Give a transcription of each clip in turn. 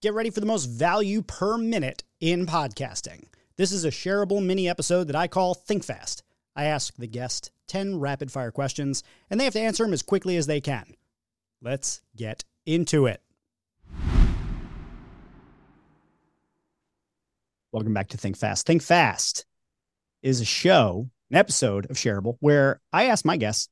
Get ready for the most value per minute in podcasting. This is a shareable mini episode that I call Think Fast. I ask the guest 10 rapid-fire questions, and they have to answer them as quickly as they can. Let's get into it. Welcome back to Think Fast. Think Fast is a show, an episode of Shareable, where I ask my guests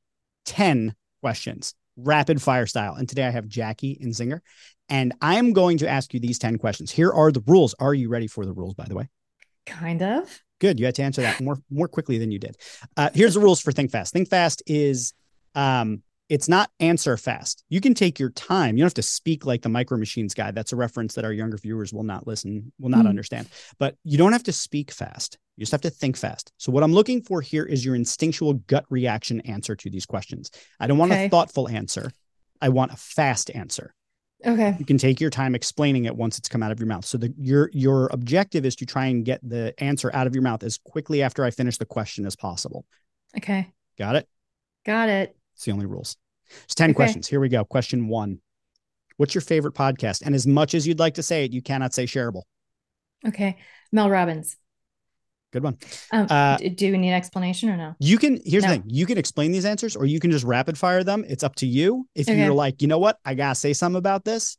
10 questions, rapid fire style. And today I have Jackie Insinger, and I'm going to ask you these 10 questions. Here are the rules. Are you ready for the rules, by the way? Kind of. Good. You had to answer that more quickly than you did. Here's the rules for Think Fast. Think Fast is, it's not answer fast. You can take your time. You don't have to speak like the Micro Machines guy. That's a reference that our younger viewers will not understand. But you don't have to speak fast. You just have to think fast. So what I'm looking for here is your instinctual gut reaction answer to these questions. I don't want a thoughtful answer. I want a fast answer. Okay. You can take your time explaining it once it's come out of your mouth. So your objective is to try and get the answer out of your mouth as quickly after I finish the question as possible. Okay. Got it. It's the only rules. It's 10 questions. Here we go. Question 1. What's your favorite podcast? And as much as you'd like to say it, you cannot say Shareable. Okay. Mel Robbins. Good one. Do we need an explanation or no? Here's the thing. You can explain these answers or you can just rapid fire them. It's up to you. If you're like, you know what? I got to say something about this.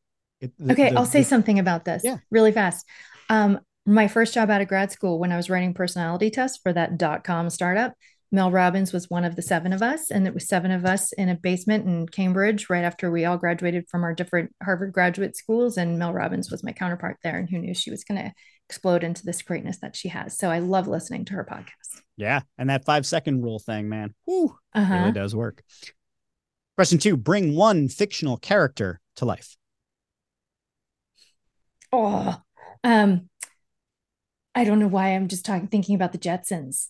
I'll say something about this really fast. My first job out of grad school, when I was writing personality tests for that .com startup, Mel Robbins was one of the 7 of us, and it was 7 of us in a basement in Cambridge right after we all graduated from our different Harvard graduate schools, and Mel Robbins was my counterpart there, and who knew she was going to explode into this greatness that she has. So I love listening to her podcast. Yeah, and that 5-second rule thing, man, whoo, really does work. Question 2, bring one fictional character to life. Oh, I don't know why I'm just thinking about the Jetsons.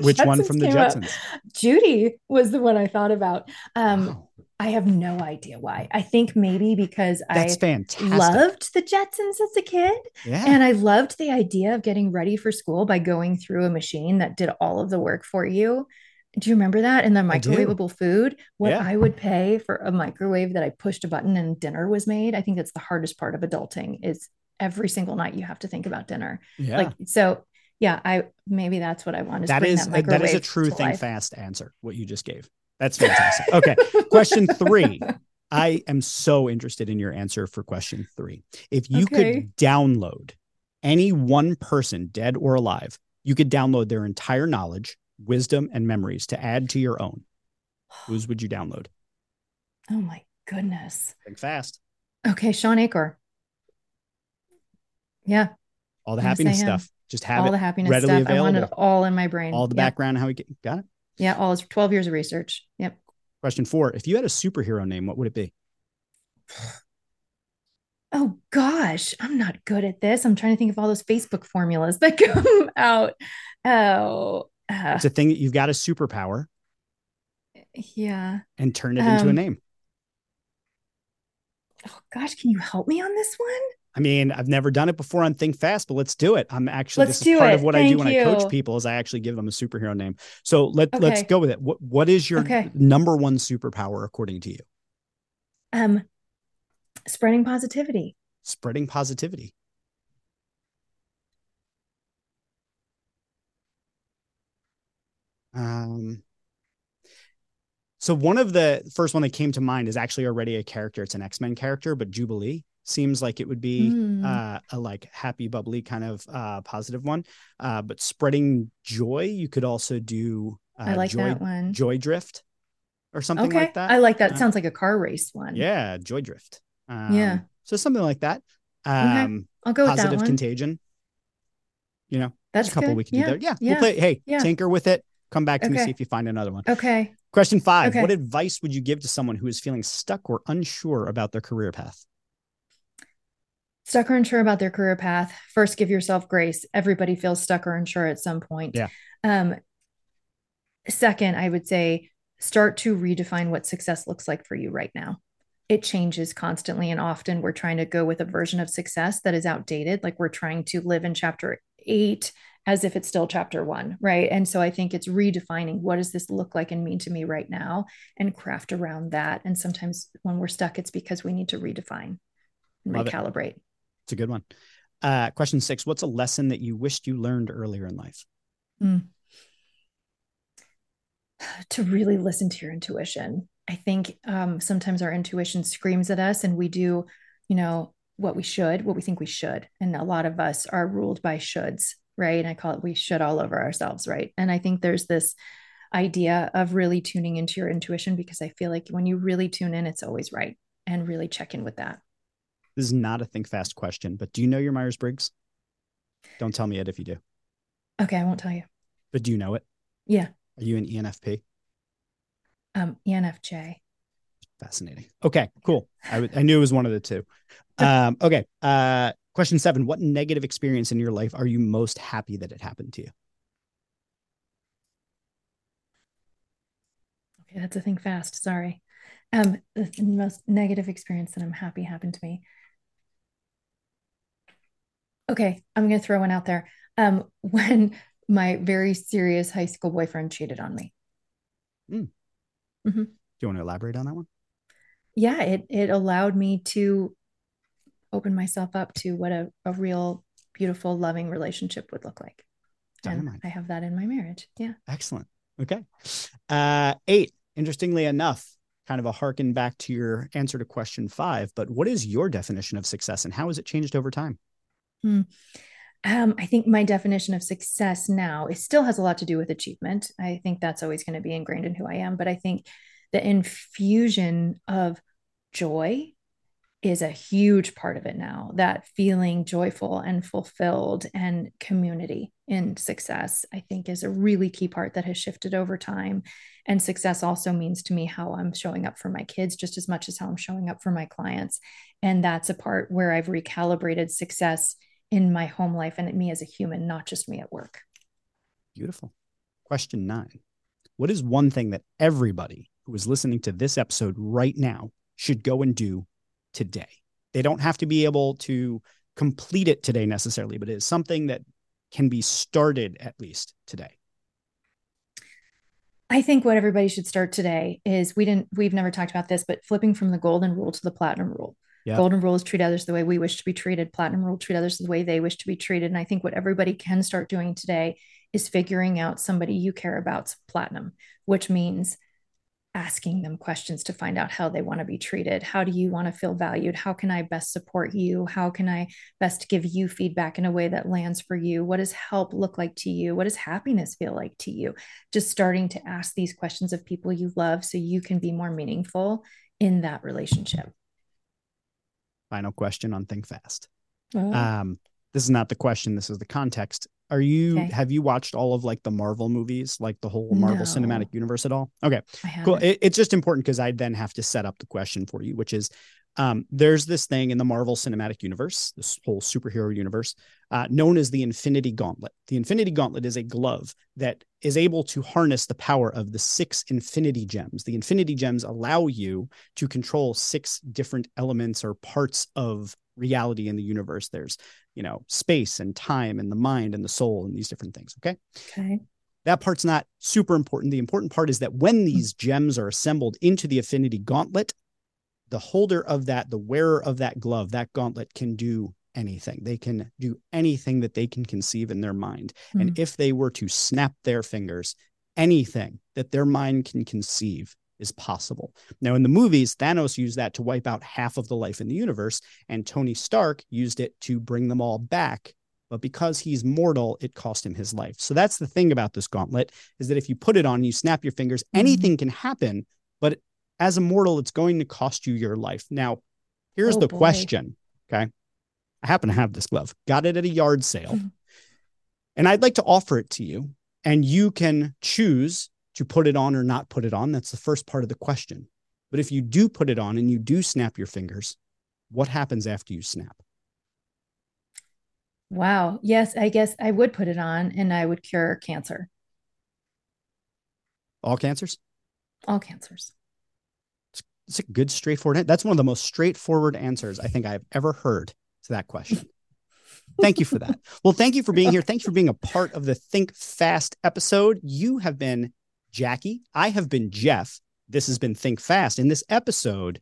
Which one from the Jetsons? Judy was the one I thought about. Wow. I have no idea why. I think maybe because I loved the Jetsons as a kid. Yeah. And I loved the idea of getting ready for school by going through a machine that did all of the work for you. Do you remember that? And the microwavable food, I would pay for a microwave that I pushed a button and dinner was made. I think that's the hardest part of adulting is every single night you have to think about dinner. Yeah. Yeah, maybe that's what I want. That is a true Think Fast answer, what you just gave. That's fantastic. Okay. Question 3. I am so interested in your answer for question 3. If you could download any one person, dead or alive, you could download their entire knowledge, wisdom, and memories to add to your own. Whose would you download? Oh my goodness. Think fast. Okay, Shawn Achor. Yeah. All the happiness stuff. Just have all the happiness readily stuff. Available. I want it all in my brain. All the background, how we got it. Yeah, all his 12 years of research. Yep. Question 4: if you had a superhero name, what would it be? Oh gosh, I'm not good at this. I'm trying to think of all those Facebook formulas that come out. Oh, it's a thing that you've got a superpower. Yeah. And turn it into a name. Oh gosh, can you help me on this one? I mean, I've never done it before on Think Fast, but let's do it. This is part of what I do when I coach people is I actually give them a superhero name. So let's go with it. What is your number one superpower according to you? Spreading positivity. Spreading positivity. So one of the first one that came to mind is actually already a character. It's an X-Men character, but Jubilee. Seems like it would be a like happy, bubbly kind of positive one. But spreading joy, you could also do Joy Drift or something like that. I like that. It sounds like a car race one. Yeah, Joy Drift. So something like that. I'll go with that one. Positive Contagion. You know, that's a couple we can do there. Yeah. We'll play. Hey, tinker with it. Come back to me, see if you find another one. Okay. Question 5. What advice would you give to someone who is feeling stuck or unsure about their career path? Stuck or unsure about their career path. First, give yourself grace. Everybody feels stuck or unsure at some point. Yeah. Second, I would say start to redefine what success looks like for you right now. It changes constantly. And often we're trying to go with a version of success that is outdated. Like we're trying to live in chapter 8 as if it's still chapter 1. Right. And so I think it's redefining what does this look like and mean to me right now and craft around that. And sometimes when we're stuck, it's because we need to redefine. and recalibrate. It's a good one. Question 6, what's a lesson that you wished you learned earlier in life? To really listen to your intuition. I think sometimes our intuition screams at us and we do, you know, what we think we should. And a lot of us are ruled by shoulds, right? And I call it, we should all over ourselves, right? And I think there's this idea of really tuning into your intuition, because I feel like when you really tune in, it's always right, and really check in with that. This is not a Think Fast question, but do you know your Myers-Briggs? Don't tell me it if you do. Okay, I won't tell you. But do you know it? Yeah. Are you an ENFP? ENFJ. Fascinating. Okay, cool. I knew it was one of the two. Okay. Question 7, what negative experience in your life are you most happy that it happened to you? Okay, that's a Think Fast. Sorry. The most negative experience that I'm happy happened to me. Okay, I'm going to throw one out there. When my very serious high school boyfriend cheated on me. Do you want to elaborate on that one? Yeah, it allowed me to open myself up to what a real, beautiful, loving relationship would look like. Dynamite. And I have that in my marriage. Yeah. Excellent. Okay. 8, interestingly enough, kind of a harken back to your answer to question 5, but what is your definition of success and how has it changed over time? I think my definition of success now, it still has a lot to do with achievement. I think that's always going to be ingrained in who I am, but I think the infusion of joy is a huge part of it now, that feeling joyful and fulfilled and community in success, I think is a really key part that has shifted over time. And success also means to me how I'm showing up for my kids just as much as how I'm showing up for my clients. And that's a part where I've recalibrated success in my home life and at me as a human, not just me at work. Beautiful. Question 9, what is one thing that everybody who is listening to this episode right now should go and do today? They don't have to be able to complete it today necessarily, but it is something that can be started at least today. I think what everybody should start today is, we've never talked about this, but flipping from the golden rule to the platinum rule. Yep. Golden rule is treat others the way we wish to be treated. Platinum rule, treat others the way they wish to be treated. And I think what everybody can start doing today is figuring out somebody you care about's platinum, which means asking them questions to find out how they want to be treated. How do you want to feel valued? How can I best support you? How can I best give you feedback in a way that lands for you? What does help look like to you? What does happiness feel like to you? Just starting to ask these questions of people you love so you can be more meaningful in that relationship. Final question on Think Fast. This is not the question. This is the context. Have you watched all of like the Marvel movies, like the whole Marvel Cinematic Universe at all? Okay, cool. It's just important because I then have to set up the question for you, which is there's this thing in the Marvel Cinematic Universe, this whole superhero universe, known as the Infinity Gauntlet. The Infinity Gauntlet is a glove that is able to harness the power of the 6 Infinity Gems. The Infinity Gems allow you to control 6 different elements or parts of reality in the universe. There's, you know, space and time and the mind and the soul and these different things. Okay. That part's not super important. The important part is that when these gems are assembled into the Infinity Gauntlet, the holder of that, the wearer of that glove, that gauntlet can do anything. They can do anything that they can conceive in their mind. And if they were to snap their fingers, anything that their mind can conceive is possible. Now, in the movies, Thanos used that to wipe out half of the life in the universe, and Tony Stark used it to bring them all back. But because he's mortal, it cost him his life. So that's the thing about this gauntlet, is that if you put it on, you snap your fingers, anything can happen, but as a mortal, it's going to cost you your life. Now, here's the question, okay? I happen to have this glove. Got it at a yard sale. And I'd like to offer it to you, and you can choose to put it on or not put it on. That's the first part of the question. But if you do put it on and you do snap your fingers, what happens after you snap? Wow. Yes, I guess I would put it on and I would cure cancer. All cancers? All cancers. It's a good straightforward answer. That's one of the most straightforward answers I think I've ever heard to that question. Thank you for that. Well, thank you for being here. Thank you for being a part of the Think Fast episode. You have been Jackie. I have been Jeff. This has been Think Fast. And this episode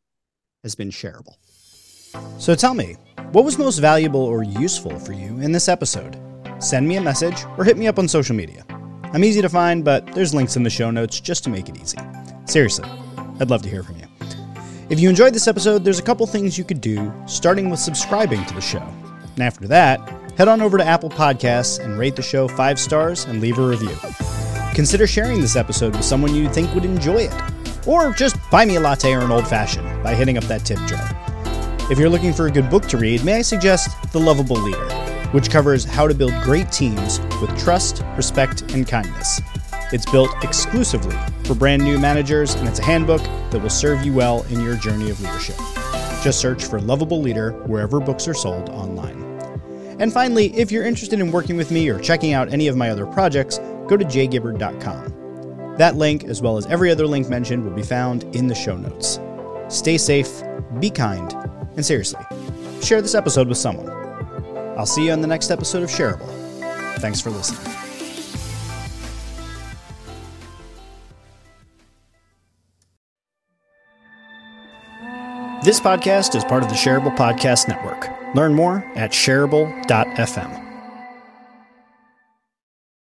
has been Shareable. So tell me, what was most valuable or useful for you in this episode? Send me a message or hit me up on social media. I'm easy to find, but there's links in the show notes just to make it easy. Seriously, I'd love to hear from you. If you enjoyed this episode, there's a couple things you could do, starting with subscribing to the show. And after that, head on over to Apple Podcasts and rate the show 5 stars and leave a review. Consider sharing this episode with someone you think would enjoy it. Or just buy me a latte or an old fashioned by hitting up that tip jar. If you're looking for a good book to read, may I suggest The Lovable Leader, which covers how to build great teams with trust, respect, and kindness. It's built exclusively for brand new managers, and it's a handbook that will serve you well in your journey of leadership. Just search for Lovable Leader wherever books are sold online. And finally, if you're interested in working with me or checking out any of my other projects, go to jgibbard.com. That link, as well as every other link mentioned, will be found in the show notes. Stay safe, be kind, and seriously, share this episode with someone. I'll see you on the next episode of Shareable. Thanks for listening. This podcast is part of the Shareable Podcast Network. Learn more at shareable.fm.